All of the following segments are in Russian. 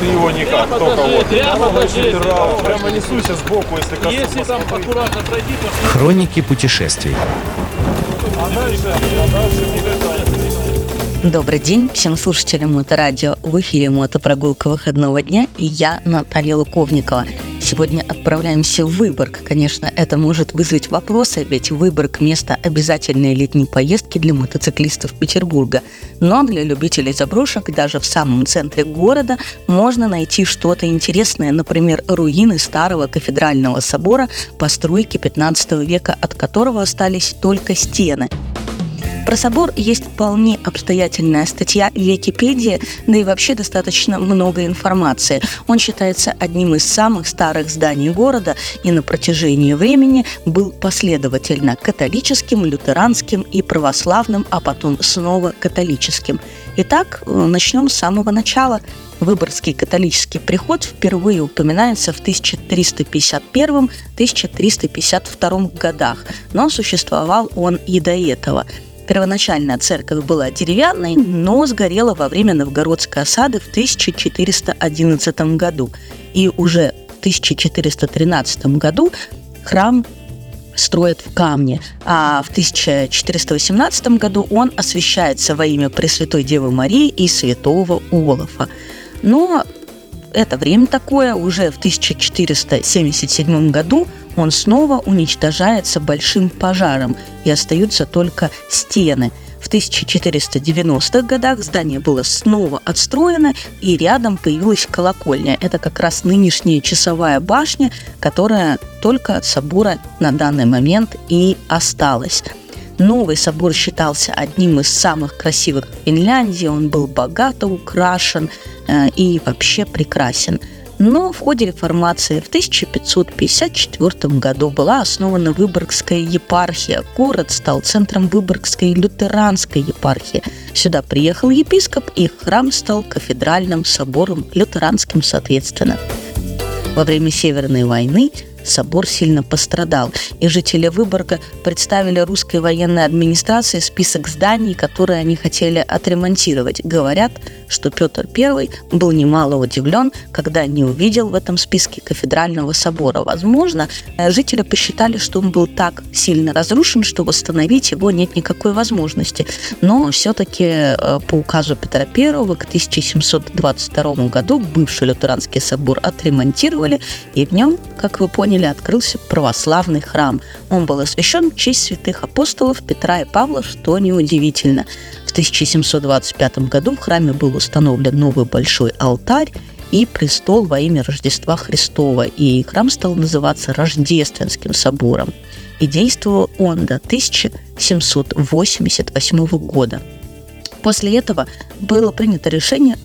Ты его никак, прямо только вот. Прямо несуйся сбоку, если как-то. Если там аккуратно пройти, то... Хроники путешествий. Добрый день всем слушателям Моторадио. В эфире мотопрогулка выходного дня, и я, Наталья Луковникова. Сегодня отправляемся в Выборг. Конечно, это может вызвать вопросы, ведь Выборг – место обязательной летней поездки для мотоциклистов Петербурга. Но для любителей заброшек даже в самом центре города можно найти что-то интересное, например, руины старого кафедрального собора, постройки 15 века, от которого остались только стены. Про собор есть вполне обстоятельная статья в Википедии, да и вообще достаточно много информации. Он считается одним из самых старых зданий города и на протяжении времени был последовательно католическим, лютеранским и православным, а потом снова католическим. Итак, начнем с самого начала. Выборгский католический приход впервые упоминается в 1351-1352 годах, но существовал он и до этого. Первоначально церковь была деревянной, но сгорела во время новгородской осады в 1411 году. И уже в 1413 году храм строят в камне, а в 1418 году он освящается во имя Пресвятой Девы Марии и святого Олафа. Но это время такое, уже в 1477 году он снова уничтожается большим пожаром, и остаются только стены. В 1490-х годах здание было снова отстроено, и рядом появилась колокольня. Это как раз нынешняя часовая башня, которая только от собора на данный момент и осталась. Новый собор считался одним из самых красивых в Финляндии, он был богато украшен и вообще прекрасен. Но в ходе реформации в 1554 году была основана Выборгская епархия. Город стал центром Выборгской лютеранской епархии. Сюда приехал епископ, и храм стал кафедральным собором, лютеранским соответственно. Во время Северной войны собор сильно пострадал, и жители Выборга представили русской военной администрации список зданий, которые они хотели отремонтировать. Говорят, что Петр I был немало удивлен, когда не увидел в этом списке кафедрального собора. Возможно, жители посчитали, что он был так сильно разрушен, что восстановить его нет никакой возможности. Но все-таки по указу Петра I к 1722 году бывший лютеранский собор отремонтировали, и в нем, как вы поняли, открылся православный храм. Он был освящен в честь святых апостолов Петра и Павла, что неудивительно. В 1725 году в храме был установлен новый большой алтарь и престол во имя Рождества Христова, и храм стал называться Рождественским собором. И действовал он до 1788 года. После этого было принято решение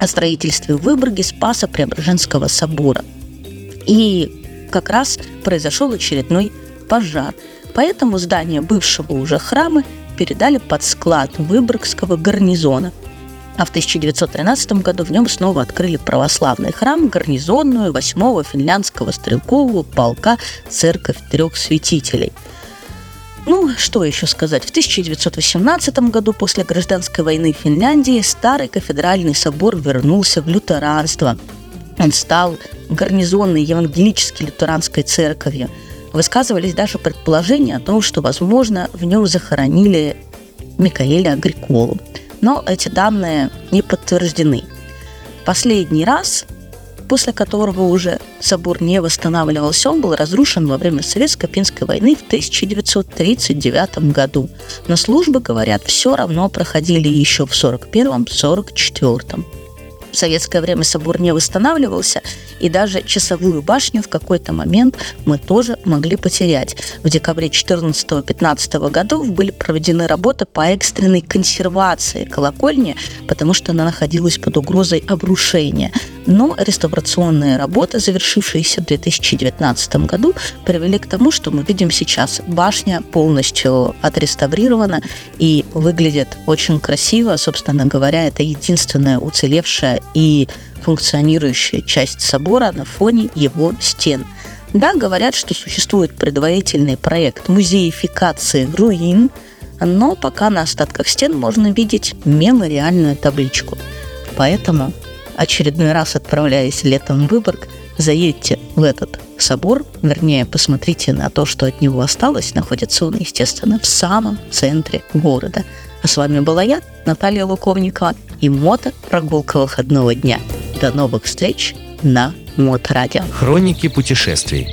о строительстве в Выборге Спаса Преображенского собора. И как раз произошел очередной пожар. Поэтому здание бывшего уже храма передали под склад Выборгского гарнизона. А в 1913 году в нем снова открыли православный храм, гарнизонную 8-го финляндского стрелкового полка «Церковь трех святителей». Ну, что еще сказать? В 1918 году, после гражданской войны в Финляндии, старый кафедральный собор вернулся в лютеранство. Он стал гарнизонной евангелической лютеранской церковью. Высказывались даже предположения о том, что, возможно, в нем захоронили Микаэля Агриколу. Но эти данные не подтверждены. Последний раз, после которого уже собор не восстанавливался, он был разрушен во время Советско-финской войны в 1939 году. Но службы, говорят, все равно проходили еще в 1941-1944. В советское время собор не восстанавливался, и даже часовую башню в какой-то момент мы тоже могли потерять. В декабре 2014-2015 годов были проведены работы по экстренной консервации колокольни, потому что она находилась под угрозой обрушения. Но реставрационные работы, завершившиеся в 2019 году, привели к тому, что мы видим сейчас. Башня полностью отреставрирована и выглядит очень красиво. Собственно говоря, это единственная уцелевшая и функционирующая часть собора на фоне его стен. Да, говорят, что существует предварительный проект музеификации руин, но пока на остатках стен можно видеть мемориальную табличку. Поэтому очередной раз отправляясь летом в Выборг, заедьте в этот собор, вернее, посмотрите на то, что от него осталось. Находится он, естественно, в самом центре города. А с вами была я, Наталья Луковникова, и мотопрогулка выходного дня. До новых встреч на Мотрадио. Хроники путешествий.